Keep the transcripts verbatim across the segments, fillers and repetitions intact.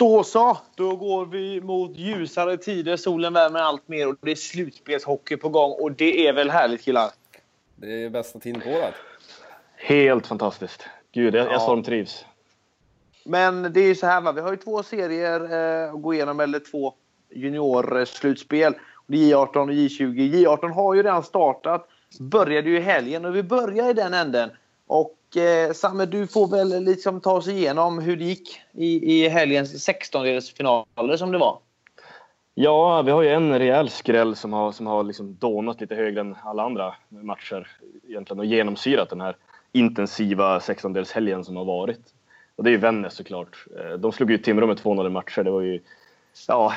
Då så, då går vi mot ljusare tider. Solen värmer allt mer och det är slutspelshockey på gång. Och det är väl härligt, killar? Det är bästa tiden på året. Helt fantastiskt. Gud, jag, ja. jag stormtrivs. Men det är ju så här, va? Vi har ju två serier eh, att gå igenom, eller två juniorslutspel. J arton och J tjugo. J arton har ju redan startat. Började ju i helgen och vi börjar i den änden. Och Eh, Samme, du får väl liksom ta oss igenom hur det gick i, i helgens sextondelsfinaler som det var. Ja, vi har ju en rejäl skräll som har, som har liksom donat lite högre än alla andra matcher egentligen och genomsyrat den här intensiva sextondelshelgen som har varit. Och det är ju Vännäs såklart. De slog ju Timrå med två noll i matcher. Det var ju, ja,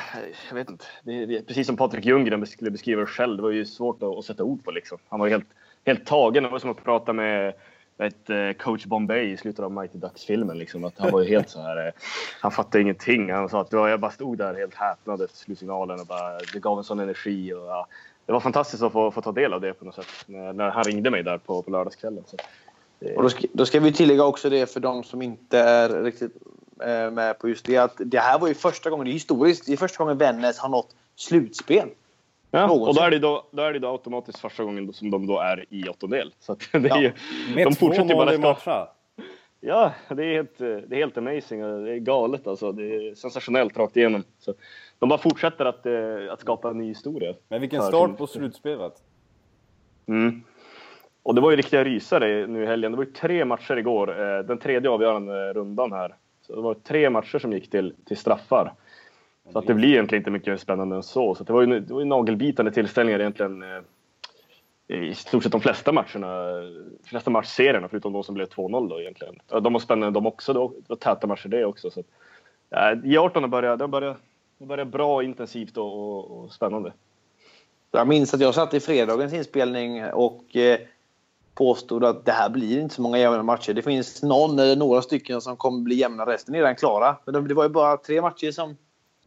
jag vet inte. Det, det, precis som Patrick Jung skulle beskriva det själv, det var ju svårt att, att sätta ord på liksom. Han var helt, helt tagen. Det var som att prata med ett Coach Bombay i slutet av Mighty Ducks-filmen liksom, att han var ju helt så här, han fattade ingenting, han sa att jag bara stod där helt häpnad efter slutsignalen och bara, det gav en sån energi och ja, det var fantastiskt att få, få ta del av det på något sätt när, när han ringde mig där på, på lördagskvällen så. Och då ska, då ska vi tillägga också det för de som inte är riktigt eh, med på just det, att det här var ju första gången, det är historiskt, det är första gången Vännäs har nått slutspel. Ja, och då är det då, då är det då automatiskt första gången som de då är i åttondel. Så att det är ju, ja, de fortsätter bara skapa. Ja, det är helt, det är helt amazing, det är galet alltså, det är sensationellt rakt igenom. Så de bara fortsätter att att skapa en ny historia. Men vilken start på slutspelet. Mm. Och det var ju riktiga rysare nu i helgen. Det var ju tre matcher igår, den tredje avgörande rundan här. Så det var tre matcher som gick till till straffar. Så att det blir egentligen inte mycket spännande än så. Så det var ju, det var ju nagelbitande tillställningar egentligen eh, i stort sett de flesta matcherna, de flesta matchserierna förutom de som blev två noll då egentligen. De var spännande de också, då, det var täta matcher det också. Så att, eh, J arton började, de började, de började bra, intensivt och, och, och spännande. Jag minns att jag satt i fredagens inspelning och eh, påstod att det här blir inte så många jämna matcher. Det finns någon eller några stycken som kommer bli jämna, resten är redan klara. Men de, det var ju bara tre matcher som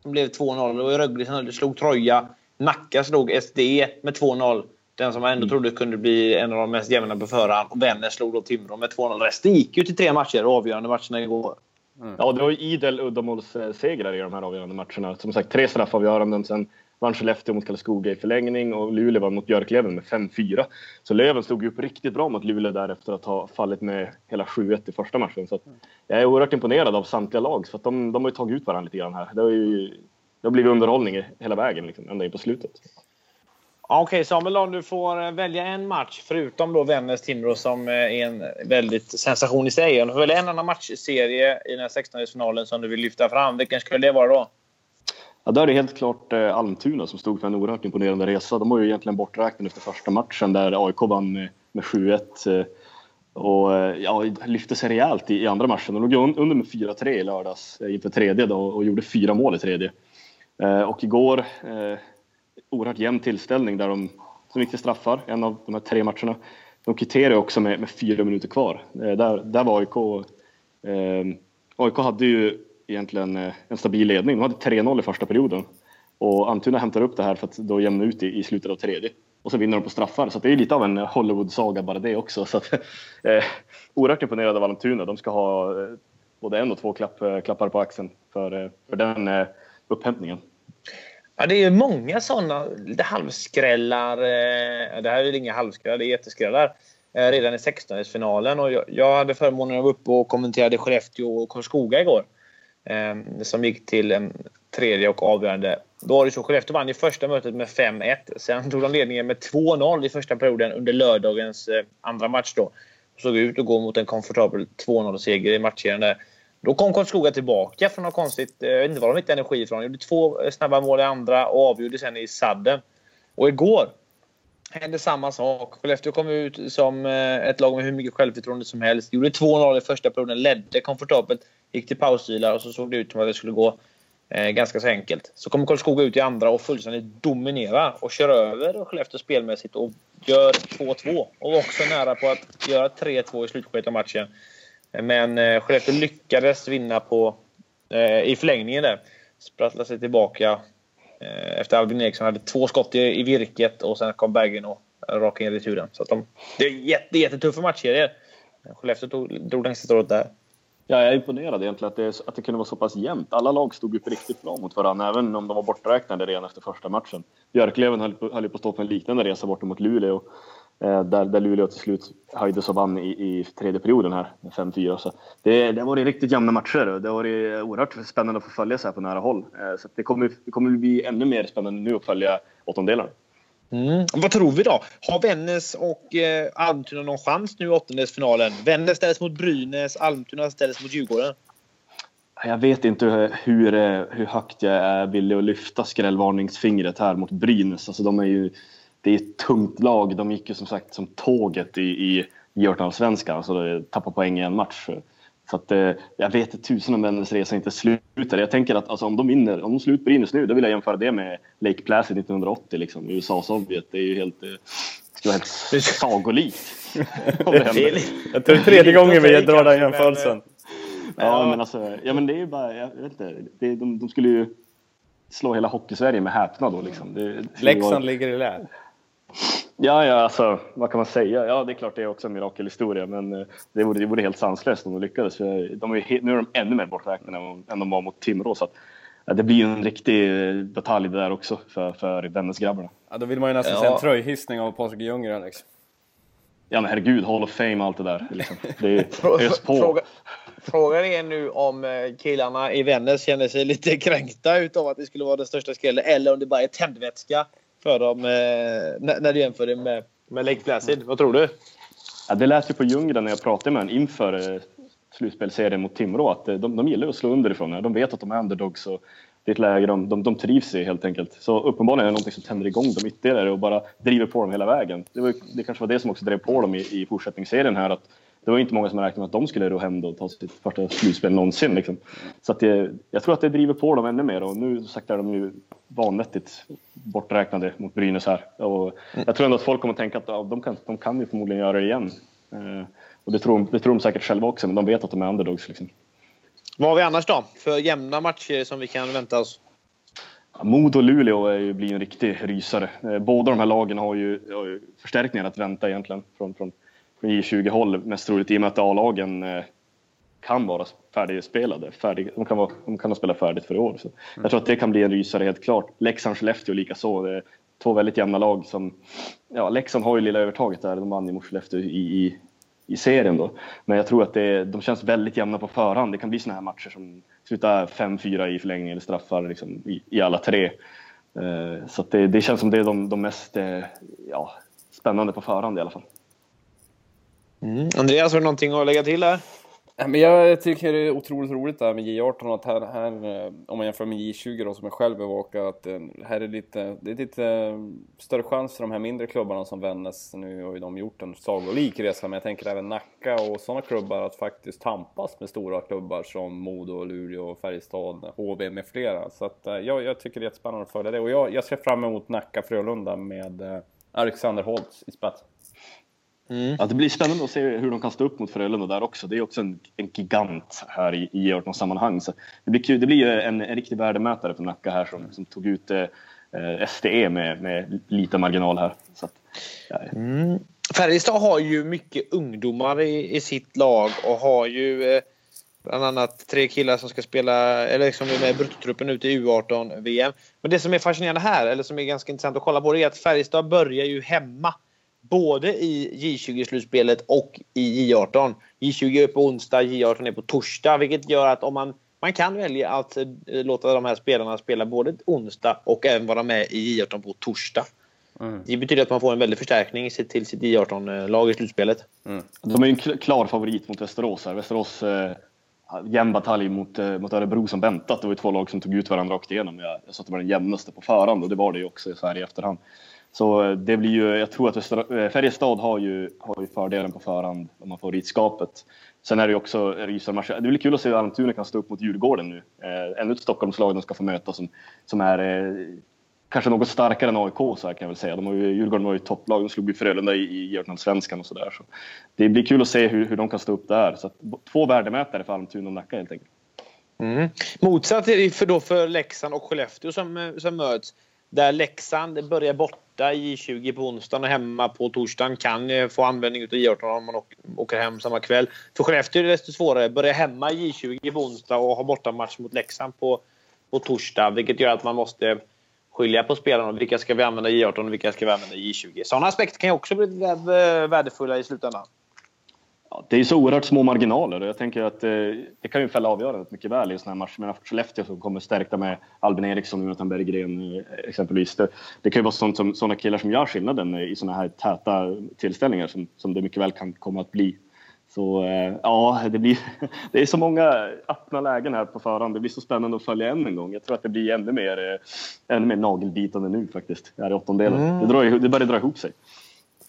som blev två noll. Och Rögle slog Troja. Nacka slog S D med två noll. Den som man ändå trodde kunde bli en av de mest jämna på förhand. Och Vännäs slog då Timrå med två noll. Resten gick ju till tre matcher, avgörande matcherna igår. Mm. Ja, det var ju idel uddamålssegrar i de här avgörande matcherna. Som sagt, tre straffavgöranden. Sen vann Skellefteå mot Karlskoga i förlängning. Och Luleå var mot Björklöven med fem fyra. Så Löven slog upp riktigt bra mot Luleå där efter att ha fallit med hela sju ett i första matchen. Så att jag är oerhört imponerad av samtliga lag. För att de, de har ju tagit ut varandra lite grann här. Det har ju det har blivit underhållning hela vägen liksom, ända in på slutet. Ja, okej, Samuel, om du får välja en match förutom då Vännäs Timrå som är en väldigt sensation i sig. Om du får välja en annan matchserie i den här sextondelsfinalen som du vill lyfta fram, vilken skulle det vara då? Ja, där är det helt klart eh, Almtuna som stod för en oerhört imponerande resa. De var ju egentligen borträknade efter första matchen där A I K vann med, med sju ett eh, och ja, lyfte sig rejält i, i andra matchen. De låg under med fyra tre i lördags eh, inför tredje då, och gjorde fyra mål i tredje. Eh, och igår eh, oerhört jämn tillställning där de som gick till straffar, en av de här tre matcherna. De kvitterade också med, med fyra minuter kvar. Eh, där, där var A I K... Eh, A I K hade ju egentligen en stabil ledning. De hade tre noll i första perioden. Och Almtuna hämtar upp det här för att då jämna ut i, i slutet av tredje. och så vinner de på straffar. Så det är lite av en Hollywood-saga bara det också. Så att, eh, oerhört imponerade av Almtuna. De ska ha både en och två klapp, klappar på axeln för, för den eh, upphämtningen. Ja, det är ju många sådana halvskrällar. Eh, det här är ju inga halvskrällar, det är jätteskrällar. Eh, redan i sextondelsfinalen. Och jag, jag hade förmånen att vara uppe och kommenterade Skellefteå och Karlskoga igår. Eh, som gick till en tredje och avgörande. Då var det så, Skellefteå vann i första mötet med fem ett. Sen tog de ledningen med två noll i första perioden under lördagens eh, andra match då. Såg ut att gå mot en komfortabel två noll-seger i matchen där. Då kom Karlskoga tillbaka från något konstigt. Jag vet inte var de hittade energi ifrån. De gjorde två snabba mål i andra och avgjorde sen i sadden. Och igår hände samma sak. Skellefteå kom ut som ett lag med hur mycket självförtroende som helst. Gjorde två noll i första perioden, ledde komfortabelt. Gick till pausvilar och så såg det ut som att det skulle gå eh, ganska så enkelt. Så kommer Karlskoga ut i andra och fullständigt dominerar och kör över och Skellefteå spelmässigt och gör två två. Och var också nära på att göra tre två i slutskedet av matchen. Men Skellefteå lyckades vinna på, eh, i förlängningen där. Sprattlade sig tillbaka eh, efter Albin Eriksson hade två skott i, i virket. Och sen kom Bergen och raka in i returen. Så att de, det är jätte, jättetuffa matcher. Skellefteå tog, drog den sista året där. Ja, jag är imponerad egentligen att det, att det kunde vara så pass jämnt. Alla lag stod upp riktigt bra mot varandra, även om de var borträknade redan efter första matchen. Björklöven höll på, höll på att stå på en liknande resa bortom mot Luleå. Där, där Luleå till slut höjdes och vann i, i tredje perioden här med fem fyra. Så det, det har varit riktigt jämna matcher. Det har varit oerhört spännande att få följa sig här på nära håll. Så det kommer, det kommer bli ännu mer spännande nu att följa åttondelarna. Mm. Vad tror vi då? Har Vännäs och eh, Almtuna någon chans nu i åttondelsfinalen? Vännäs ställs mot Brynäs, Almtuna ställs mot Djurgården. Jag vet inte hur, hur högt jag är villig att lyfta skrällvarningsfingret här mot Brynäs. Alltså de är ju... Det är ett tungt lag. De gick ju som sagt som tåget i, i, i artonhundrasvenskan. Så tappade poäng i en match. Så att, eh, jag vet att tusen om Vännäs resa inte slutar. Jag tänker att alltså, om de vinner, om de slutar Brynäs nu, då vill jag jämföra det med Lake Placid nittonhundraåttio. Liksom. U S A-Sovjet, det är ju helt... Eh, det helt sagolikt. det jag tror tredje gången vi drar den jämförelsen. Men... Ja, men alltså... Ja, men det är ju bara... Jag vet inte, det, de, de skulle ju slå hela hockey-Sverige med häpnad då, liksom. Det, det Leksand var... ligger i lä. Ja, ja, alltså, vad kan man säga? Ja, det är klart det är också en mirakelhistoria, men det vore, det vore helt sanslöst om de lyckades. De är helt, nu är de ännu mer borträknade än, än de var mot Timrå, så att, ja, det blir en riktig detalj det där också för, för Vännäs-grabbarna. Ja, då vill man ju nästan ja. se en tröjhissning av Patrick Jung, Alex. Ja, men herregud, Hall of Fame och allt det där. Liksom. Det är ös på. Fråga, frågan är nu om killarna i Vännäs känner sig lite kränkta utav att det skulle vara den största skrällen, eller om det bara är tändvätska för dem eh, när, när du jämför det med, med Lake Placid. Vad tror du? Ja, det lät ju på Ljunggren när jag pratade med honom inför eh, slutspelserien mot Timrå att eh, de, de gillar att slå underifrån. Ja. De vet att de är underdogs och det är ett läge de, de, de trivs i helt enkelt. Så uppenbarligen är det någonting som tänder igång dem ytterligare och bara driver på dem hela vägen. Det, var, det kanske var det som också drev på dem i, i fortsättningsserien här, att det var inte många som räknade med att de skulle ro hem och ta sitt första slutspel någonsin. Liksom. Så att det, jag tror att det driver på dem ännu mer. Och nu sagt är de ju vanvettigt borträknade mot Brynäs här. Och jag tror ändå att folk kommer att tänka att ja, de, kan, de kan ju förmodligen göra det igen. Eh, och det tror, det tror de säkert själva också, men de vet att de är underdogs. Liksom. Vad har vi annars då för jämna matcher som vi kan vänta oss? Modo och Luleå är ju, blir en riktig rysare. Eh, båda de här lagen har ju, har ju förstärkningar att vänta egentligen från... från i tjugo-håll mest troligt i och med att A-lagen eh, kan vara färdigspelade. Färdig, de, kan vara, de kan ha spelat färdigt för i år. Så. Mm. Jag tror att det kan bli en rysare helt klart. Leksand, Skellefteå lika så. Det är två väldigt jämna lag som... Ja, Leksand har ju lilla övertaget där. De vann i mot Skellefteå i, i, i serien då. Men jag tror att det, de känns väldigt jämna på förhand. Det kan bli såna här matcher som slutar fem fyra i förlängning eller straffar liksom, i, i alla tre. Eh, så att det, det känns som det är de, de mest eh, ja, spännande på förhand i alla fall. Mm. Andreas, har du någonting att lägga till här? Men jag tycker det är otroligt roligt där med J arton att här, här om man jämför med J tjugo då, som jag själv bevakar att här är lite, det är lite större chans för de här mindre klubbarna som Vännäs nu har ju de gjort en sagolik resa, men jag tänker även Nacka och sådana klubbar att faktiskt tampas med stora klubbar som Modo, Luleå, Färjestad, H V med flera, så att jag, jag tycker det är jättespännande att följa det och jag, jag ser fram emot Nacka Frölunda med Alexander Holtz i spets. Mm. Ja, det blir spännande att se hur de kan stå upp mot Frölunda där också. Det är också en, en gigant här i, i något sammanhang. Så det blir kul. Det blir en, en riktig värdemätare för Nacka här som, som tog ut eh, S D E med, med lite marginal här. Så att, ja. mm. Färjestad har ju mycket ungdomar i, i sitt lag och har ju eh, bland annat tre killar som ska spela eller som är med i bruttotruppen ute i U arton V M. Men det som är fascinerande här, eller som är ganska intressant att kolla på, det är att Färjestad börjar ju hemma både i J tjugo-slutspelet och i J arton. J tjugo är på onsdag, J arton är på torsdag, vilket gör att om man Man kan välja att låta de här spelarna spela både onsdag och även vara med i J arton på torsdag. Mm. Det betyder att man får en väldig förstärkning till sitt J arton-lag i slutspelet. Mm. De är ju en klar favorit mot Västerås här. Västerås eh, jämn batalj mot, eh, mot Örebro som väntat. Det var ju två lag som tog ut varandra rakt igenom. Jag, jag sa att det var den jämnaste på förhand och det var det ju också så här i efterhand. Så det blir ju, jag tror att Östra, Färjestad har ju, har ju fördelen på förhand om man får ritskapet. Sen är det ju också rysarmatcher. Det blir kul att se hur Almtuna kan stå upp mot Djurgården nu. Eh, ännu ett Stockholmslag de ska få möta som, som är eh, kanske något starkare än A I K, så här kan jag väl säga. De har ju, Djurgården var ju topplag, de slog ju Frölunda i, i Göteborgssvenskan och sådär. Så det blir kul att se hur, hur de kan stå upp där. Så att, två värdemätare för Almtuna och Nacka helt enkelt. Mm. Motsatt är det för, då för Leksand och Skellefteå som, som möts. Där Leksand börjar borta i tjugo på onsdagen och hemma på torsdagen, kan få användning utav J arton om man åker hem samma kväll. För Skellefteå är det desto svårare. Börja hemma i J tjugo på onsdag och ha bortamatch mot Leksand på, på torsdag. Vilket gör att man måste skilja på spelarna. Vilka ska vi använda i J arton och vilka ska vi använda i J tjugo? Sådana aspekter kan ju också bli värdefulla i slutändan. Ja, det är så oerhört små marginaler och jag tänker att eh, det kan ju fälla avgörandet mycket väl i sådana här matcher. Men för Skellefteå som kommer stärkta med Albin Eriksson och Jonathan Berggren exempelvis. Det, det kan ju vara sånt som, sådana killar som gör skillnaden i sådana här täta tillställningar som, som det mycket väl kan komma att bli. Så eh, ja, det, blir, det är så många öppna lägen här på förhand. Det blir så spännande att följa än en gång. Jag tror att det blir ännu mer, eh, ännu mer nagelbitande nu faktiskt. Det här är åttondelen. Mm. Det, drar, det börjar dra ihop sig.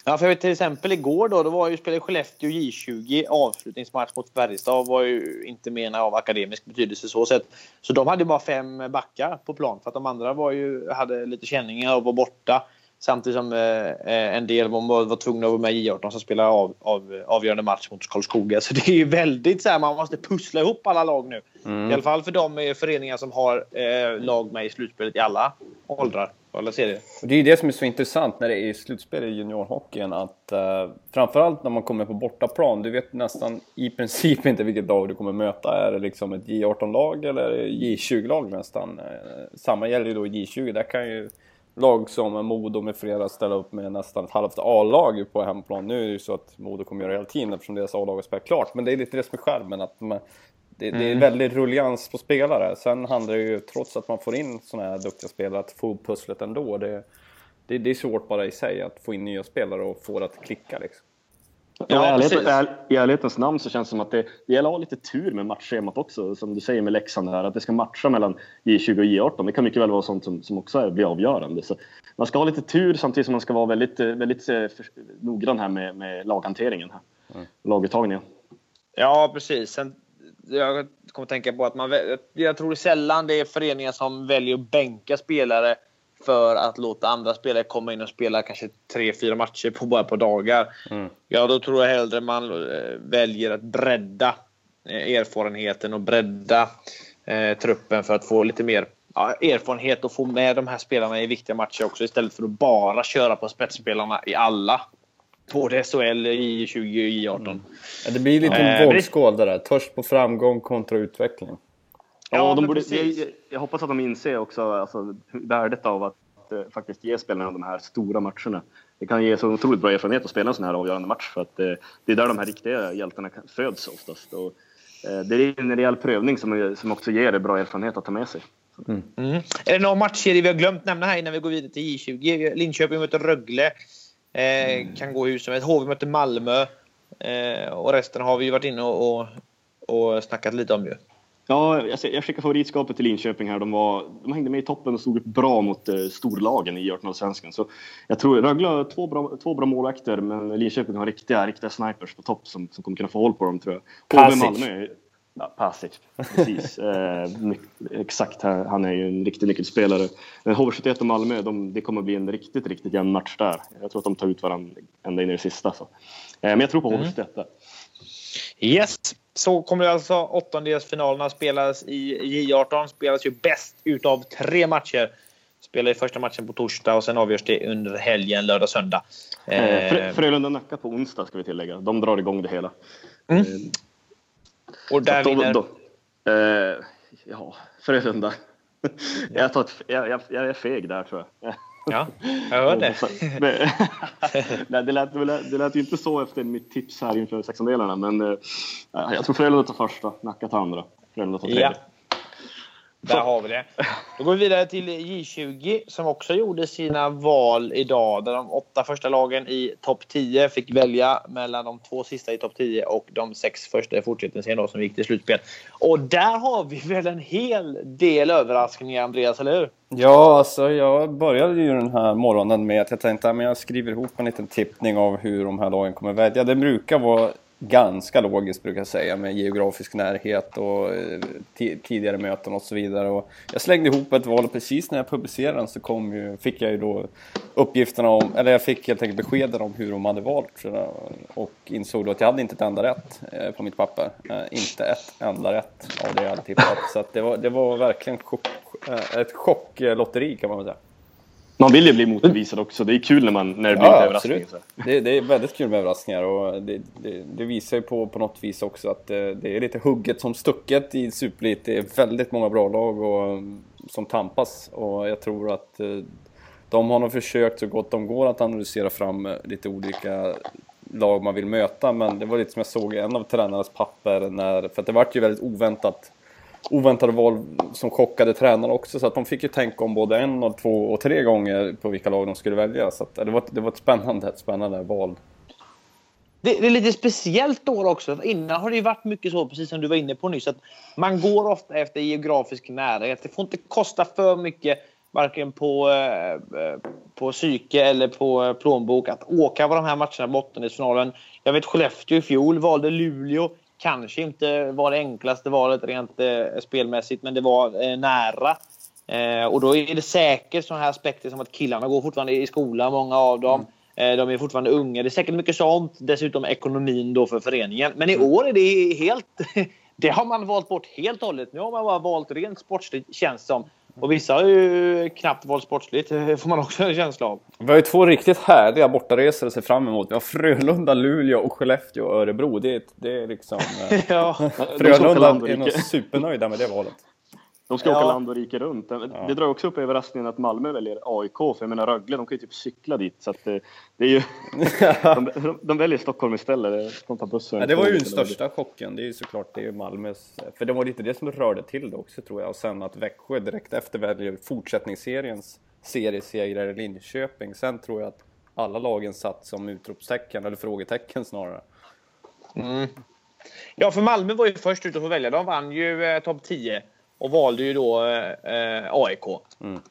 Ja, för jag vet till exempel igår då, då var ju spelade Skellefteå J tjugo avslutningsmatch mot Färjestad, var ju inte mena av akademisk betydelse så sett. Så de hade bara fem backar på plan för att de andra var ju, hade lite känningar och var borta. Samtidigt som eh, en del var, var tvungna att vara med i J arton som spelar av, av, avgörande match mot Karlskoga. Så det är ju väldigt så här, man måste pussla ihop alla lag nu. Mm. I alla fall för de föreningar som har eh, lag med i slutspelet i alla åldrar. Alla ser det. Och det är ju det som är så intressant när det är slutspel i juniorhockeyn, att eh, framförallt när man kommer på bortaplan, du vet nästan i princip inte vilket lag du kommer möta. Är det liksom ett J arton-lag eller J tjugo-lag nästan? Samma gäller ju då J tjugo, där kan ju lag som Modo med flera ställa upp med nästan ett halvt A-lag på hemplan. Nu är det ju så att Modo kommer göra hela tiden eftersom deras A-lag har spelat klart. Men det är lite det som är skärmen, att man, det, mm. det är väldigt ruljans på spelare. Sen handlar det ju, trots att man får in sådana här duktiga spelare, att få pusslet ändå. Det, det, det är svårt bara i sig att få in nya spelare och få det att klicka liksom. Ja, ja, i ärlighetens namn så känns det som att det, det gäller att ha lite tur med matchschemat också. Som du säger med Leksand här, att det ska matcha mellan J tjugo och J arton. Det kan mycket väl vara sånt som, som också blir avgörande. Så man ska ha lite tur samtidigt som man ska vara väldigt, väldigt för, noggrann här med, med laghanteringen här. Mm. Laguttagningen. Ja, precis. Sen, jag kommer att tänka på att man, jag tror sällan det är föreningar som väljer att bänka spelare för att låta andra spelare komma in och spela kanske tre, fyra matcher på bara på dagar. Mm. Ja, då tror jag hellre man väljer att bredda erfarenheten och bredda eh, truppen för att få lite mer ja, erfarenhet och få med de här spelarna i viktiga matcher också, istället för att bara köra på spetsspelarna i alla. Både S H L, J tjugo och J arton. Mm. Ja, det blir lite en vågskål där. Törst på framgång kontra utveckling. Ja, de borde, jag, jag hoppas att de inser också alltså, värdet av att eh, faktiskt ge spelarna de här stora matcherna. Det kan ge så otroligt bra erfarenhet att spela en sån här avgörande match, för att eh, det är där de här riktiga hjältarna föds oftast. Och, eh, det är en rejäl prövning som, som också ger det bra erfarenhet att ta med sig. Mm. Mm. Är det några matcher vi har glömt nämna här innan vi går vidare till J tjugo? Linköping möter Rögle, eh, mm. kan gå hur som helst. H V möter Malmö eh, och resten har vi ju varit inne och, och, och snackat lite om ju. Ja, jag skickar favoritskapet till Linköping här. De, var, de hängde med i toppen och stod bra mot eh, storlagen i J arton-svenskan. Så jag tror Rögle har två bra, två bra målvakter, men Linköping har riktiga, riktiga snipers på topp som, som kommer kunna få håll på dem, tror jag. Passage. Malmö, ja, Passage, precis. eh, exakt, han är ju en riktig nyckelspelare. Men H V sjuttioett och Malmö, de, det kommer bli en riktigt, riktigt jämn match där. Jag tror att de tar ut varandra ända in i det sista. Så. Eh, men jag tror på H V sjuttioett. Mm. Yes! Så kommer det alltså åttondelsfinalerna spelas i J arton. Spelas ju bäst utav tre matcher. spelar i första matchen på torsdag och sen avgörs det under helgen, lördag, söndag. Eh, Fr- Frölunda och Nacka på onsdag ska vi tillägga. De drar igång det hela. Mm. Eh, och där då, vinner... Då, eh, ja, Frölunda. jag, tar ett, jag, jag, jag är feg där tror jag. Ja, jag hörde. Nej, det, lät, det, lät, det lät ju inte så efter mitt tips här inför sextondelarna. Men eh, jag tror Frölunda tar första, Nacka tar andra, Frölunda tar tredje. Ja. Där har vi det. Då går vi vidare till J tjugo som också gjorde sina val idag, där de åtta första lagen i topp tio fick välja mellan de två sista i topp tio och de sex första i fortsättningen som gick till slutspel. Och där har vi väl en hel del överraskningar, Andreas, eller hur? Ja, alltså jag började ju den här morgonen med att jag tänkte att jag skriver ihop en liten tippning av hur de här lagen kommer välja. Det brukar vara ganska logiskt brukar jag säga, med geografisk närhet och t- tidigare möten och så vidare. Och jag slängde ihop ett val och precis när jag publicerade den så kom ju, fick jag ju då uppgifterna om, eller jag fick helt enkelt beskeden om hur de hade valt. Och insåg då att jag hade inte ett enda rätt på mitt papper. Inte ett enda rätt av det jag hade tippat. Så att det, var, det var verkligen chock, ett chocklotteri kan man väl säga. Man vill ju bli motbevisad också. Det är kul när, man, när det blir ja, överraskningar. Det, det är väldigt kul med överraskningar. Och det, det, det visar ju på, på något vis också att det, det är lite hugget som stucket i Superlit. Det är väldigt många bra lag och, som tampas. Och jag tror att de har nog försökt så gott de går att analysera fram lite olika lag man vill möta. Men det var lite som jag såg en av tränarnas papper. När, för att det var ju väldigt oväntat. Oväntade val som chockade tränarna också, så att de fick ju tänka om både en och två och tre gånger på vilka lag de skulle välja, så att det var, det var ett spännande, ett spännande val. Det, det är lite speciellt då också, för innan har det ju varit mycket så, precis som du var inne på nyss, att man går ofta efter geografisk närhet. Det får inte kosta för mycket varken på, på psyke eller på plånbok att åka på de här matcherna botten i finalen. Jag vet Skellefteå i fjol valde Luleå. Kanske inte var det enklaste valet rent eh, spelmässigt, men det var eh, nära. Eh, och då är det säkert sådana här aspekter som att killarna går fortfarande i skolan, många av dem. Mm. Eh, de är fortfarande unga. Det är säkert mycket sånt. Dessutom ekonomin då för föreningen. Men i mm. år är det helt... det har man valt bort helt och hållet. Nu har man bara valt rent sportsligt, känns som. Och vissa har ju knappt valt sportsligt, får man också en känsla av. Vi har ju två riktigt härliga bortaresor att se fram emot. Vi har Frölunda, Luleå och Skellefteå och Örebro. Det är, det är liksom... ja, Frölunda är nog supernöjda med det valet. De ska ja. åka land och rike runt. Det ja. drar också upp överraskningen att Malmö väljer A I K. För jag menar Rögle, de kan ju typ cykla dit. Så att det, det är ju... de, de, de väljer Stockholm istället. De tar bussen. Ja, det var ju den största chocken. Det är ju såklart det är Malmös. För det var lite det som rörde till det också, tror jag. Och sen att Växjö direkt efter väljer fortsättningsseriens seriesegrare Linköping. Sen tror jag att alla lagen satt som utropstecken. Eller frågetecken snarare. Mm. Ja, för Malmö var ju först ut att få välja. De vann ju eh, topp tio. Och valde ju då eh, A I K. Mm.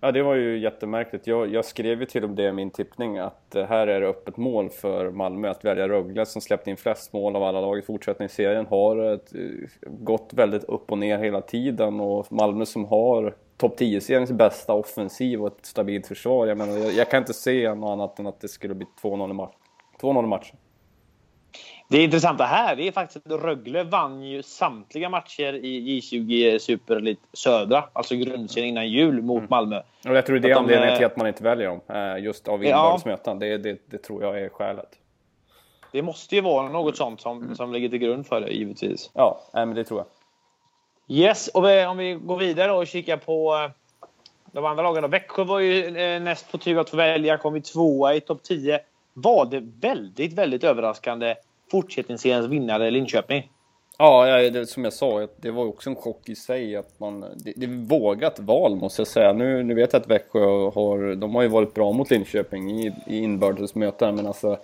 Ja, det var ju jättemärkligt. Jag, jag skrev ju till om det i min tippning att eh, här är det öppet mål för Malmö att välja Rögle som släppte in flest mål av alla lag i fortsättningsserien. Har ett, gått väldigt upp och ner hela tiden. Och Malmö som har topp tio-seriens bästa offensiv och ett stabilt försvar. Jag, menar, jag, jag kan inte se något annat än att det skulle bli två noll i match. två noll i match. Det intressanta här det är faktiskt att Rögle vann ju samtliga matcher i J tjugo Superlit Södra, alltså grundserien innan jul mot Malmö. Mm. Och jag tror det är de, anledningen till att man inte väljer dem, just av inbördsmöten. Ja. Det, det, det tror jag är skälet. Det måste ju vara något sånt som, mm. som ligger till grund för det, givetvis. Ja, äh, men det tror jag. Yes, och vi, om vi går vidare och kikar på de andra lagen. Då. Växjö var ju näst på tur att få välja, kom vi tvåa i topp tio. Var det väldigt, väldigt överraskande fortsättningsseriens vinnare Linköping. Ja, det, som jag sa, det var också en chock i sig att man, det, det är vågat val måste jag säga. Nu, nu vet jag att Växjö har, de har ju varit bra mot Linköping i, i inbördesmöten, men alltså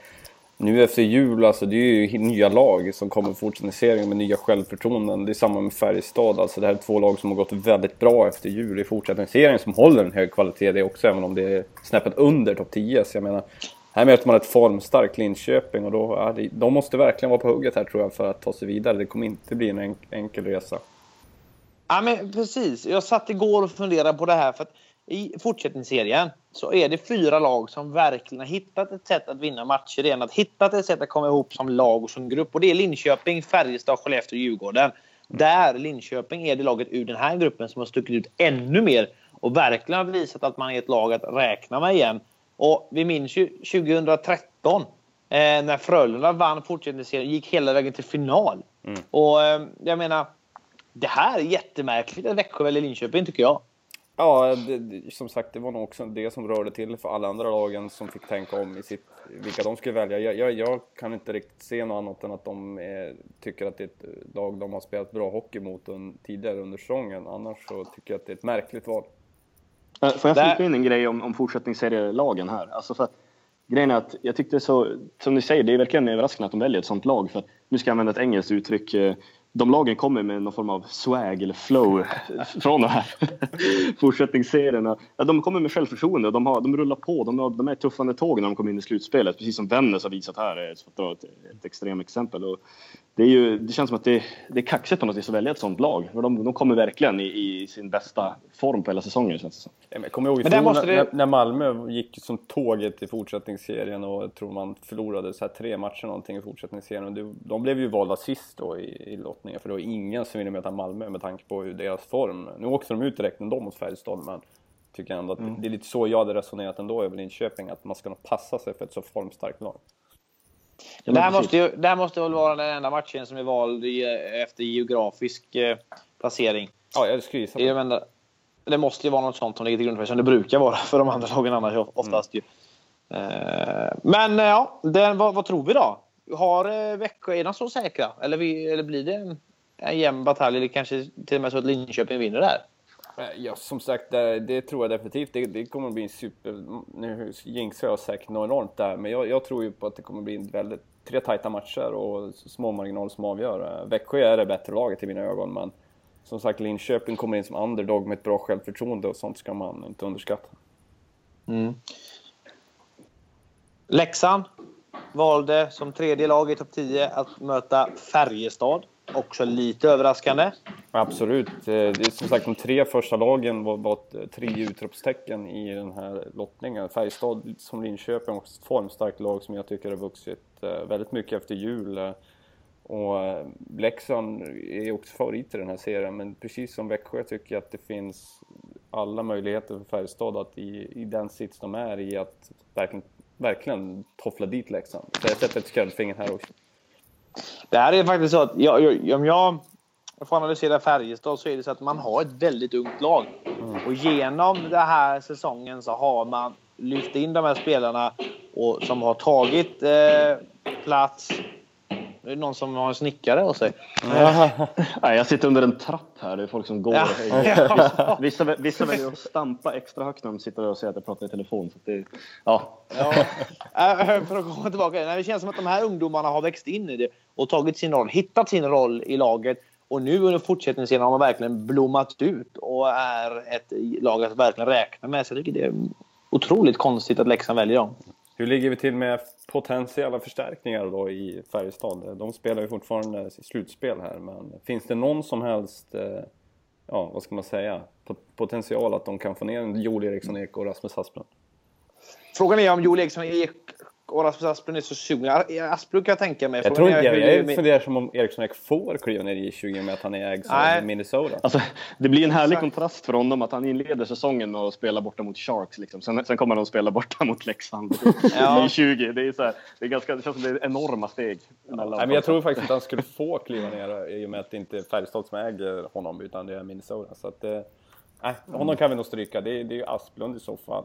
nu efter jul, alltså det är ju nya lag som kommer fortsättningsserien med nya självförtroenden. Det är samma med Färjestad, alltså det här är två lag som har gått väldigt bra efter jul i fortsättningsserien som håller en hög kvalitet det också, även om det är snäppet under topp tio, så jag menar här möter man ett formstarkt Linköping och då, ja, de måste verkligen vara på hugget här tror jag för att ta sig vidare. Det kommer inte bli en enkel resa. Ja men precis. Jag satt igår och funderade på det här för att i fortsättningsserien så är det fyra lag som verkligen har hittat ett sätt att vinna matcher igen. Att hittat ett sätt att komma ihop som lag och som grupp. Och det är Linköping, Färjestad, Skellefteå och Djurgården. Där Linköping är det laget ur den här gruppen som har stuckit ut ännu mer. och verkligen har visat att man är ett lag att räkna med igen. Och vi minns ju tjugohundratretton eh, när Frölunda vann fortsättningsserien, gick hela vägen till final. Mm. Och eh, jag menar, det här är jättemärkligt att Växjö eller Linköping, tycker jag. Ja, det, som sagt, det var nog också det som rörde till för alla andra lagen som fick tänka om i sitt, vilka de skulle välja. Jag, jag, jag kan inte riktigt se något annat än att de är, tycker att det är ett lag de har spelat bra hockey mot un, tidigare under säsongen. Annars så tycker jag att det är ett märkligt val. Får jag flika in en grej om, om fortsättningsserielagen här? Alltså för att, grejen är att jag tyckte så, som ni säger, det är verkligen överraskande att de väljer ett sånt lag. För att, nu ska jag använda ett engelskt uttryck. De lagen kommer med någon form av swag eller flow från de här fortsättningsserierna. Ja, de kommer med självförtroende. De, har, de rullar på. De, har, de är tuffande tåg när de kommer in i slutspelet. Precis som Vännäs har visat här. Det är ett, ett extremt exempel. Och det, är ju, det känns som att det, det är kaxigt på något vis att välja ett sånt lag. De, de kommer verkligen i, i sin bästa form på hela säsongen, känns det som. Jag kommer ihåg Men måste när, det... när Malmö gick som tåget i fortsättningsserien och jag tror man förlorade så här tre matcher någonting i fortsättningsserien. Och det, de blev ju valda sist då i, i lotten. För det var ingen som ville möta Malmö med tanke på hur deras form. Nu åkte de ut direkt ändå mot Färjestad, men tycker ändå att mm. det är lite så jag hade resonerat ändå över Linköping, att man ska nog passa sig för ett så formstarkt lag. Ja, det, här måste ju, det här måste väl vara den enda matchen som är vald i, efter geografisk eh, placering. Ja, jag skulle gissa på det. Det måste ju vara något sånt som ligger till grund för, som det brukar vara för de andra lagen annars oftast mm. ju. Eh, men ja, den, vad, vad tror vi då? Har Växjö, är de så säkra? Eller, vi, eller blir det en, en jämn batalj? Eller kanske till och med så att Linköping vinner där? Ja, som sagt, det, det tror jag definitivt. Det, det kommer att bli en super... Nu jinxar jag säkert något enormt där. Men jag, jag tror ju på att det kommer att bli en väldigt, tre tajta matcher och små marginal som avgör. Växjö är det bättre laget i mina ögon. Men som sagt, Linköping kommer in som underdog med ett bra självförtroende. Och sånt ska man inte underskatta. Mm. Leksand valde som tredje lag i topp tio att möta Färjestad. Också lite överraskande. Absolut. Det är som sagt de tre första lagen var, var tre utropstecken i den här lottningen. Färjestad som Linköping, också ett formstarkt lag som jag tycker har vuxit väldigt mycket efter jul. Och Leksand är också favorit i den här serien. Men precis som Växjö tycker jag att det finns alla möjligheter för Färjestad att i, i den sits de är i att verkligen verkligen toffla dit Leksand. Så jag sätter ett sköldfinger här också. Det här är faktiskt så att jag, jag, om jag får analysera Färjestad så är det så att man har ett väldigt ungt lag. Mm. Och genom den här säsongen så har man lyft in de här spelarna och, som har tagit eh, plats. Det är någon som har en snickare och sig. Mm. Nej, jag sitter under en trapp här. Det är folk som går. Ja. Ja. Vissa, vissa väljer att stampa extra högt när de sitter och säger att jag pratar i telefon. Så det, ja. Ja. För att komma tillbaka. Nej, det känns som att de här ungdomarna har växt in i det och tagit sin roll, hittat sin roll i laget. Och nu under fortsättningen har man verkligen blommat ut och är ett lag att verkligen räkna med. Så jag tycker det är otroligt konstigt att Leksand väljer dem. Hur ligger vi till med potentiella förstärkningar då i Färjestad? De spelar ju fortfarande slutspel här, men finns det någon som helst, ja vad ska man säga, potential att de kan få ner en Joel Eriksson Ek och Rasmus Asplund? Frågan är om Joel Eriksson Ek och Rasmus Asplund är så sugna. Asplund kan jag tänka mig. Jag tror inte, jag, jag, jag funderar som om Eriksson Ek får kliva ner i tjugo med att han är ägd av Minnesota. Alltså, det blir en härlig kontrast för honom att han inleder säsongen och spelar borta mot Sharks. Liksom. Sen, sen kommer han att spela borta mot Leksand ja. I tjugo. Det är så här, det är ganska, det känns som det är enorma steg. Ja. Nej, men jag tror faktiskt att han skulle få kliva ner i och med att det inte är Färjestad som äger honom utan det är Minnesota. Så att, nej, honom kan vi nog stryka. Det är ju Asplund i så fall.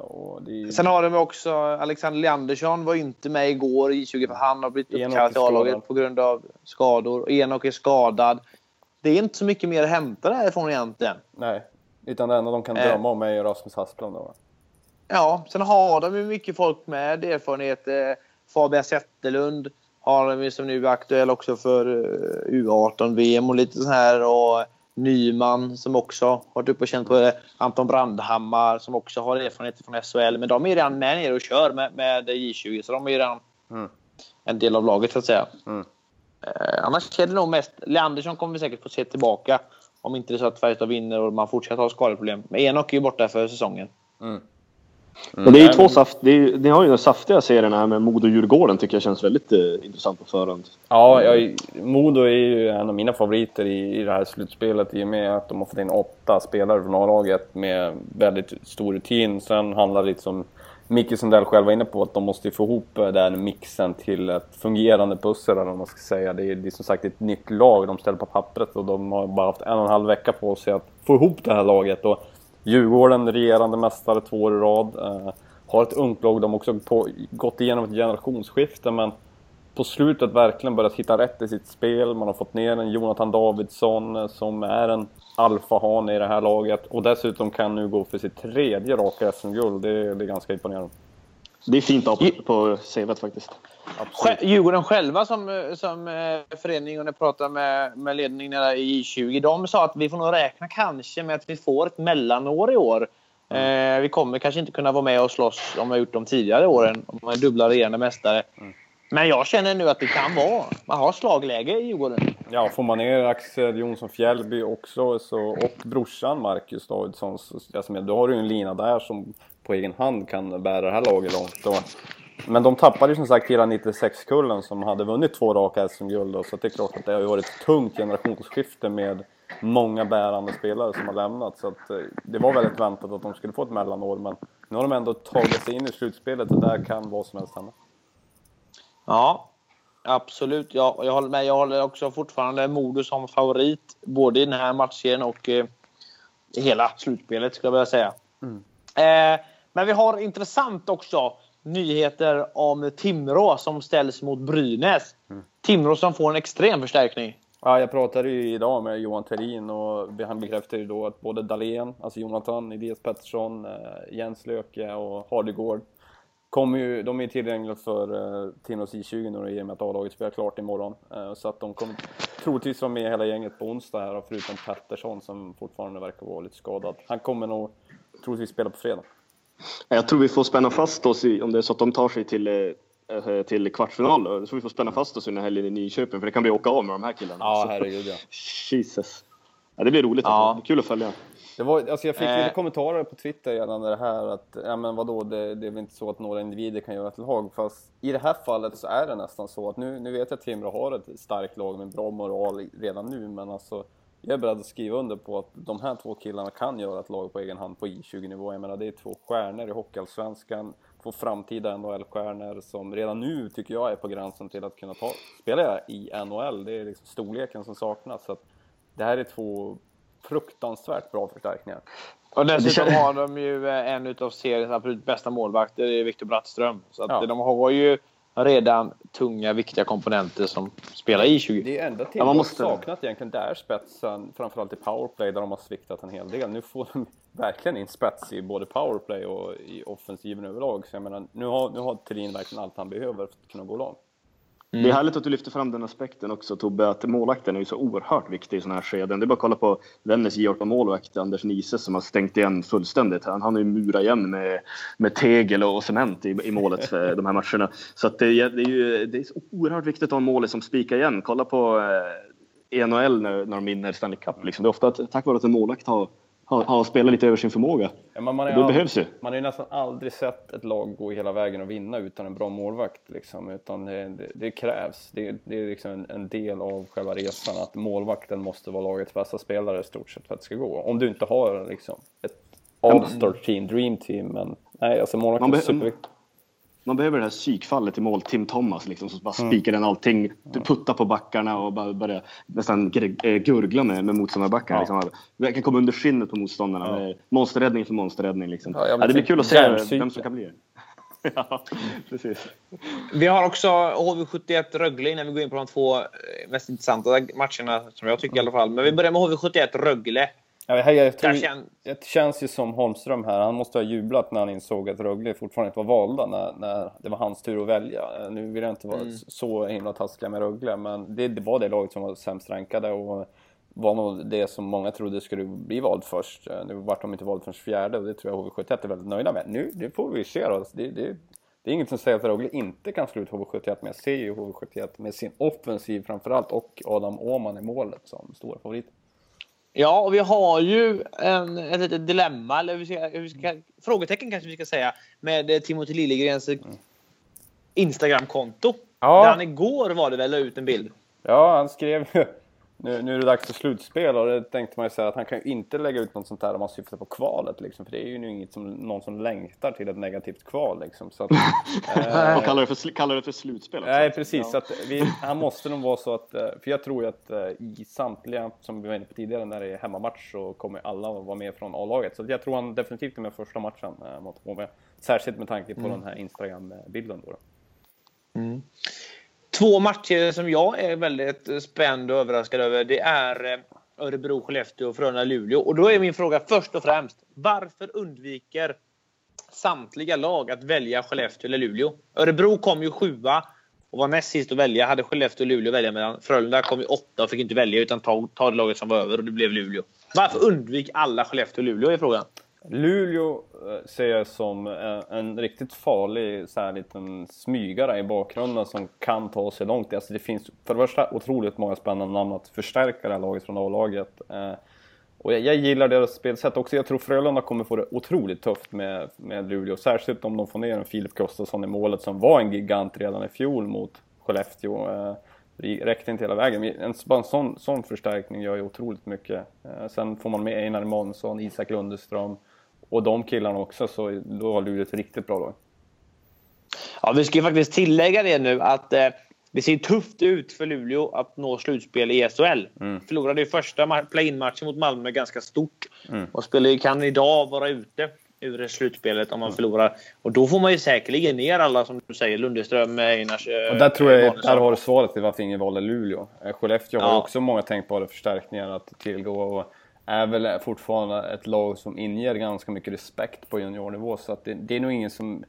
Och det är... Sen har de också Alexander Leandersson var inte med igår i tjugo för han har blivit uppkallat i A-laget på grund av skador. Enok är skadad. Det är inte så mycket mer att hämta därifrån egentligen. Nej, utan det enda de kan eh. drömma om är Rasmus Asplund då. Ja, sen har de ju mycket folk med erfarenhet. Fabian Zetterlund har de ju som nu är aktuell också för U arton V M och lite så här och Nyman som också har upp och känt på det. Anton Brandhammar som också har erfarenhet från S H L. Men de är redan med ner och kör med, med J tjugo. Så de är redan mm. en del av laget så att säga. Mm. Eh, annars är det nog mest. Leandersson kommer vi säkert få se tillbaka. Om inte det är så att Färjestad vinner och man fortsätter ha skadeproblem. Men Enok är ju borta för säsongen. Mm. Mm. Men det är ju två saft, det är, ni har ju den saftiga serien här med Modo och Djurgården, tycker jag känns väldigt eh, intressant på förhand. Ja, jag, Modo är ju en av mina favoriter i, i det här slutspelet, i och med att de har fått in åtta spelare från A-laget med väldigt stor rutin. Sen handlar det lite som Micke Sundell själv var inne på, att de måste få ihop den mixen till ett fungerande pussel, eller om man ska säga. Det är, det är som sagt ett nytt lag de ställer på pappret, och de har bara haft en och en halv vecka på sig att få ihop det här laget. Och Djurgården, regerande mästare två år i rad, eh, har ett ungt lag. De har också på, gått igenom ett generationsskifte, men på slutet verkligen börjat hitta rätt i sitt spel. Man har fått ner en Jonathan Davidsson eh, som är en alfahane i det här laget, och dessutom kan nu gå för sitt tredje raka S M-guld. Det, det är ganska imponerande. Det är fint upp på C V:et faktiskt. Absolut. Djurgården själva som, som förening, och när jag pratade med, med ledningen i tjugo, de sa att vi får nog räkna kanske med att vi får ett mellanår i år. Mm. Eh, vi kommer kanske inte kunna vara med och slåss om vi har gjort de tidigare åren, om man är dubbla regerande mästare. Mm. Men jag känner nu att det kan vara, man har slagläge i Djurgården. Ja, får man ner Axel Jonsson Fjällby också, så, och brorsan Marcus Davidsson, så, då har du ju en lina där som på egen hand kan bära det här laget långt. Och, men de tappade ju som sagt hela nittiosex-kullen som hade vunnit två raka S M-guld. Så det är klart att det har ju varit ett tungt generationsskifte med många bärande spelare som har lämnat. Så att, det var väldigt väntat att de skulle få ett mellanår, men nu har de ändå tagit sig in i slutspelet, och där kan vad som helst hända. Ja, absolut. Jag, jag håller med. Jag håller också fortfarande Modo som favorit, både i den här matchen och eh, hela slutspelet, skulle jag vilja säga. Mm. Eh, men vi har intressant också nyheter om Timrå som ställs mot Brynäs. Mm. Timrå som får en extrem förstärkning. Ja, jag pratade ju idag med Johan Terin, och han bekräftade ju då att både Dahlén, alltså Jonathan, Elias Pettersson, Jens Löke och Hardegård kommer ju, de är ju tillgängliga för uh, Timrås I tjugo nu, i och med att A-laget spelar klart imorgon. Uh, så att de kommer troligtvis vara med hela gänget på onsdag här, förutom Pettersson som fortfarande verkar vara lite skadad. Han kommer nog troligtvis spela på fredag. Jag tror vi får spänna fast oss i, om det är så att de tar sig till, äh, till kvartsfinal. Då. Jag tror vi får spänna fast oss i den här helgen i Nyköping, för det kan bli åka av med de här killarna. Ja, herregud ja. Jesus. Ja, det blir roligt. Ja. Det är kul att följa. Det var, alltså jag fick lite äh. kommentarer på Twitter gällande det här att ja, men vadå, det, det är väl inte så att några individer kan göra ett lag. Fast i det här fallet så är det nästan så att nu, nu vet jag att Timrå har ett starkt lag med bra moral redan nu. Men alltså, jag är beredd att skriva under på att de här två killarna kan göra ett lag på egen hand på I tjugo-nivå. Jag menar, det är två stjärnor i hockeyallsvenskan, två framtida N H L-stjärnor som redan nu tycker jag är på gränsen till att kunna ta, spela i N H L. Det är liksom storleken som saknas. Så att det här är två fruktansvärt bra förstärkningar. Och dessutom har de ju en utav seriens absolut bästa målvakter, det är Viktor Brattström. Så att ja. De har ju redan tunga, viktiga komponenter som spelar i tjugo. Det är enda till ja, man måste saknat egentligen där spetsen, framförallt i powerplay där de har sviktat en hel del. Nu får de verkligen in spets i både powerplay och i offensiven överlag. Så jag menar, nu har, nu har Thelin verkligen allt han behöver för att kunna gå långt. Mm. Det är härligt att du lyfter fram den aspekten också, Tobbe, att målvakten är ju så oerhört viktig i såna här skeden. Det är bara att kolla på Vännäs J arton-målvakt Anders Nise som har stängt igen fullständigt. Han, han har ju murat igen med, med tegel och cement i, i målet för de här matcherna. Så att det, är, det, är ju, det är så oerhört viktigt att ha en mål som spikar igen. Kolla på eh, N H L när, när de vinner Stanley Cup. Liksom. Det är ofta att, tack vare att en målvakt har Ha, ha spelat lite över sin förmåga. Ja, man har ju aldrig, nästan aldrig sett ett lag gå hela vägen och vinna utan en bra målvakt. Liksom. Utan det, det, det krävs. Det, det är liksom en, en del av själva resan att målvakten måste vara lagets bästa spelare i stort sett för att det ska gå. Om du inte har liksom, ett all-star team, dream team. Men, nej, alltså målvakten är superviktig. Man behöver det här psykfallet i mål, Tim Thomas liksom, som bara spikar den allting, puttar på backarna och bara börjar nästan gurgla med, med motståndarbackarna. Ja. Liksom. Jag kan komma under skinnet på motståndarna. Ja. Monsterräddning för monsterräddning. Liksom. Ja, ja, det blir kul att se vem som kan bli det. Ja, precis. Vi har också H V sjuttioett Rögle innan vi går in på de två mest intressanta matcherna som jag tycker i alla fall. Men vi börjar med H V sjuttioett Rögle. Ja, hej, jag tror, det känns ju som Holmström här. Han måste ha jublat när han insåg att Rögle fortfarande inte var valda när, när det var hans tur att välja. Nu vill jag inte vara mm. så himla taskiga med Rögle, men det, det var det laget som var sämst rankade och var nog det som många trodde skulle bli vald först. Nu vart de inte vald förrän fjärde och det tror jag H V sjuttioett är väldigt nöjda med. Nu det får vi se då. Det, det, det är inget som säger att Rögle inte kan slå ut H V sjuttioett, men jag ser ju H V sjuttioett med sin offensiv framförallt och Adam Åhman i målet som stora favorit. Ja, och vi har ju en, ett litet dilemma, eller vi ska, vi ska, frågetecken kanske vi ska säga, med Timothy Liljegrens Instagram-konto. Ja. Där han igår var det väl ut en bild. Ja, han skrev ju, nu, nu är det dags för slutspel, och det tänkte man ju säga att han kan ju inte lägga ut något sånt här om man syftar på kvalet liksom, för det är ju nu inget som någon som längtar till ett negativt kval liksom, så att, eh, kallar, det för, kallar det för slutspel också. Nej, precis, ja. Så att vi, han måste nog vara så att, för jag tror ju att i samtliga, som vi var inne på tidigare, när det är hemmamatch så kommer alla att vara med från A-laget, så jag tror han definitivt är med första matchen eh, mot H V. Särskilt med tanke på mm. den här Instagram-bilden då. då. Mm. Två matcher som jag är väldigt spänd och överraskad över, det är Örebro, Skellefteå och Frölunda, Luleå. Och då är min fråga först och främst, varför undviker samtliga lag att välja Skellefteå eller Luleå? Örebro kom ju sjua och var näst sist att välja. Hade Skellefteå och Luleå att välja mellan. Frölunda kom ju åtta och fick inte välja utan ta, ta det laget som var över, och det blev Luleå. Varför undvik alla Skellefteå och Luleå är frågan? Luleå ser jag som en riktigt farlig så här liten smygare i bakgrunden som kan ta sig långt. Alltså det finns för det första otroligt många spännande namn att förstärka det här laget från A-laget. Och jag, jag gillar deras spelsätt också. Jag tror Frölunda kommer få det otroligt tufft med, med Luleå. Särskilt om de får ner en Filip Gustafsson i målet som var en gigant redan i fjol mot Skellefteå. Det räckte inte hela vägen. En, en sån, sån förstärkning gör ju otroligt mycket. Sen får man med Einar Månsson, Isak Lundeström och de killarna också, så då har Luleå ett riktigt bra lag. Ja, vi ska ju faktiskt tillägga det nu att eh, det ser tufft ut för Luleå att nå slutspel i S H L. Mm. Förlorade ju första play-in-matchen mot Malmö ganska stort. Mm. Och spelare kan idag vara ute ur slutspelet om man mm. förlorar. Och då får man ju säkerligen ner alla, som du säger, Lundeström, Einars... Eh, och där tror jag, där har du svaret till varför ingen valde Luleå. Skellefteå ja. har också många tänkbara förstärkningar att tillgå, och är väl fortfarande ett lag som inger ganska mycket respekt på juniornivå. Så att det, det är nog ingen som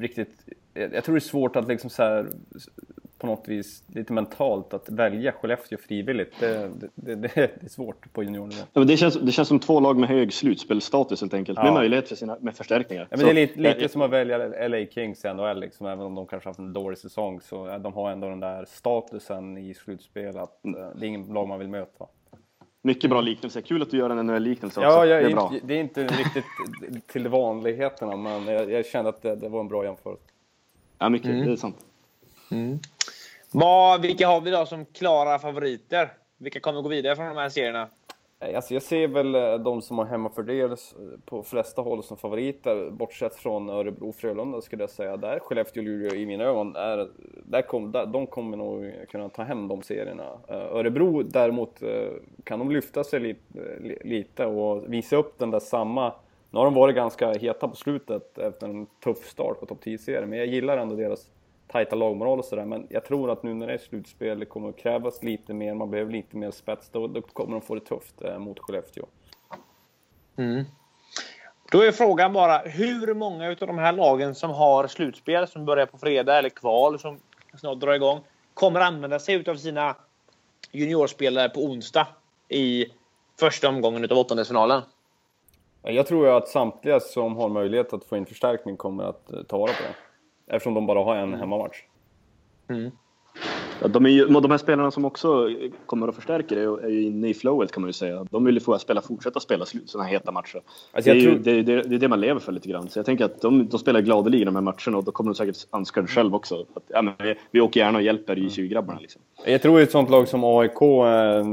riktigt... Jag tror det är svårt att liksom så här, på något vis lite mentalt att välja Skellefteå frivilligt. Det, det, det, det är svårt på juniornivå. Ja, men det, känns, det känns som två lag med hög slutspelstatus helt enkelt. Ja. Med möjlighet för sina med förstärkningar. Ja, men så, det är lite, lite jag, som att välja L A Kings i N H L. Liksom, även om de kanske har haft en dålig säsong, så de har ändå den där statusen i slutspel att det är ingen lag man vill möta. Mycket bra liknelse. Kul att du gör en N H L-liknelse också. Ja, jag, det, är bra. Det är inte riktigt till vanligheterna, men jag, jag kände att det, det var en bra jämförelse. Ja, mycket. Mm. Det är sant. Mm. Va, vilka har vi då som klara favoriter? Vilka kommer att gå vidare från de här serierna? Alltså, jag ser väl de som har hemmafördel på flesta håll som favoriter, bortsett från Örebro och Frölunda skulle jag säga. Där Skellefteå och Luleå i mina ögon är, där kom, där, de kommer nog kunna ta hem de serierna. Örebro däremot kan de lyfta sig li, li, lite och visa upp den där samma. Nu har de varit ganska heta på slutet efter en tuff start på topp tio-serien, men jag gillar ändå deras tajta lagmoral och sådär. Men jag tror att nu när det är slutspel, det kommer att krävas lite mer. Man behöver lite mer spets. Då, då kommer de få det tufft eh, mot Skellefteå. Mm. Då är frågan bara, hur många av de här lagen som har slutspel, som börjar på fredag, eller kval som snart drar igång, kommer använda sig av sina juniorspelare på onsdag i första omgången utav åttondelsfinalen? Jag tror att samtliga som har möjlighet att få in förstärkning kommer att ta vara på det, eftersom de bara har en hemmamatch. Mm. Ja, de, är ju, de här spelarna som också kommer att förstärka det är ju inne i flowet kan man ju säga. De vill ju få spela, fortsätta spela sådana här heta matcher. Alltså, det, är tror... ju, det, det, det är det man lever för lite grann. Så jag tänker att de, de spelar gladeligen de här matcherna, och då kommer de säkert önska det själv också. Att, ja, men vi, vi åker gärna och hjälper i tjugo-grabbarna. Liksom. Jag tror ett sånt lag som A I K eh,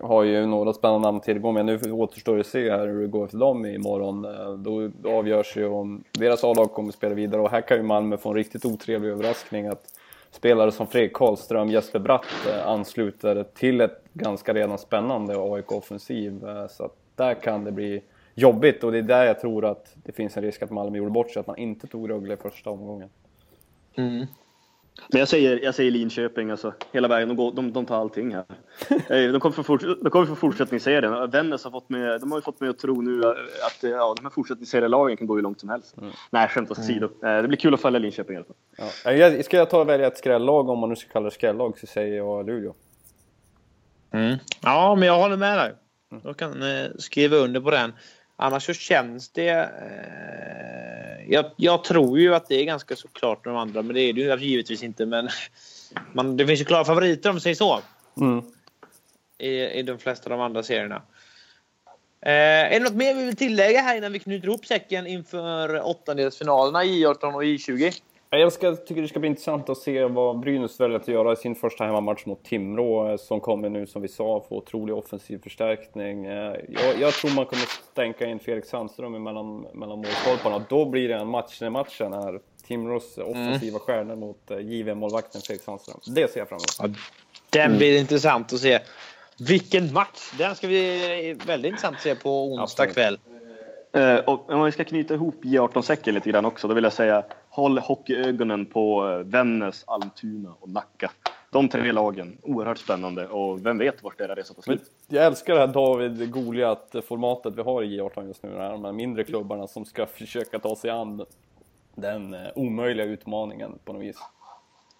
har ju några spännande namn tillgång, men nu återstår att se här hur det går för dem imorgon. Då, då avgörs ju om deras A-lag kommer att spela vidare, och här kan ju Malmö få en riktigt otrevlig överraskning att spelare som Fredrik Karlström, Jesper Bratt ansluter till ett ganska redan spännande A I K-offensiv. Så att där kan det bli jobbigt, och det är där jag tror att det finns en risk att Malmö gjorde bort sig, att man inte tog Rögle i första omgången. Mm. Men jag säger, jag säger Linköping alltså, hela vägen, de, går, de, de tar allting här. De kommer få fortsätt, fortsättningsserien. Vännäs har fått med, de har ju fått med att tro nu att ja, de här fortsättningsserielagen kan gå hur långt som helst. Mm. Nej, skämt åsido. Mm. Det blir kul att följa Linköping i alla fall. Ja. Jag, ska jag ta och välja ett skrällag, om man nu ska kalla det skrällag, så säger jag Luleå. Mm. Ja, men jag håller med dig. Jag kan eh, skriva under på den. Annars så känns det... Eh, jag, jag tror ju att det är ganska så klart med de andra, men det är det ju givetvis inte. Men man, det finns ju klara favoriter om man säger så. Mm. i, i de flesta av de andra serierna. Eh, är det något mer vi vill tillägga här innan vi knyter ihop säcken inför åttondelsfinalerna I arton och I tjugo? Jag ska, tycker det ska bli intressant att se vad Brynäs väljer att göra i sin första hemmamatch mot Timrå, som kommer nu, som vi sa, få otrolig offensiv förstärkning. Jag, jag tror man kommer stänka in Felix Sandström mellan, mellan målstolparna. Då blir det en match när matchen är Timrås offensiva mm. stjärnor mot J V M-målvakten Felix Sandström. Det ser jag fram emot. Ja, den blir mm. intressant att se. Vilken match! Den ska vi väldigt intressant att se på onsdag Absolut. kväll. Uh, och om vi ska knyta ihop J arton-säcken lite grann också, då vill jag säga håll hockeyögonen på Vännäs, Almtuna och Nacka. De tre lagen, oerhört spännande, och vem vet vart det är resa på slut. Jag älskar det här David Goliat-formatet vi har i J arton just nu, de här mindre klubbarna som ska försöka ta sig an den omöjliga utmaningen på något vis.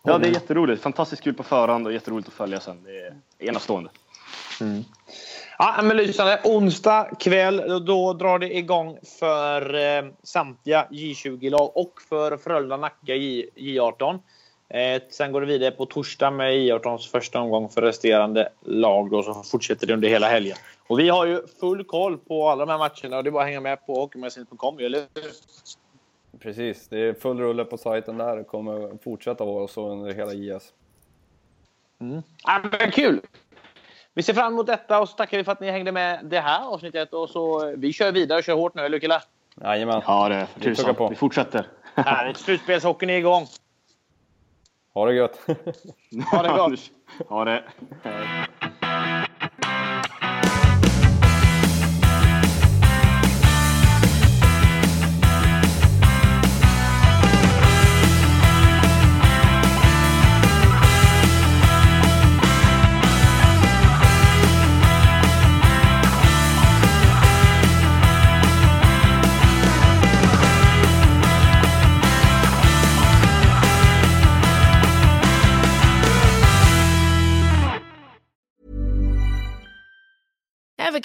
Ja, det är jätteroligt, fantastiskt kul på förhand och jätteroligt att följa sen, det är enastående. Mm. Ja, men lysande. Onsdag kväll då drar det igång för eh, samtliga J tjugo-lag och för Frölunda, Nacka, J arton. Eh, sen går det vidare på torsdag med J artons första omgång för resterande lag, och så fortsätter det under hela helgen. Och vi har ju full koll på alla de här matcherna, och det är bara att hänga med på hockeymagasiner punkt com, eller hur? Precis, det är full rulle på sajten där och kommer fortsätta vara så under hela J S. Mm. Ja, men kul! Vi ser fram emot detta, och så tackar vi för att ni hängde med det här avsnittet. Och så vi kör vidare och kör hårt nu, eller Killa? Jajamän. Ja, det vi tusan. På. Vi fortsätter. Härligt, slutspelshockeyn är igång. Ha det gött. Ha det gott. Ha det.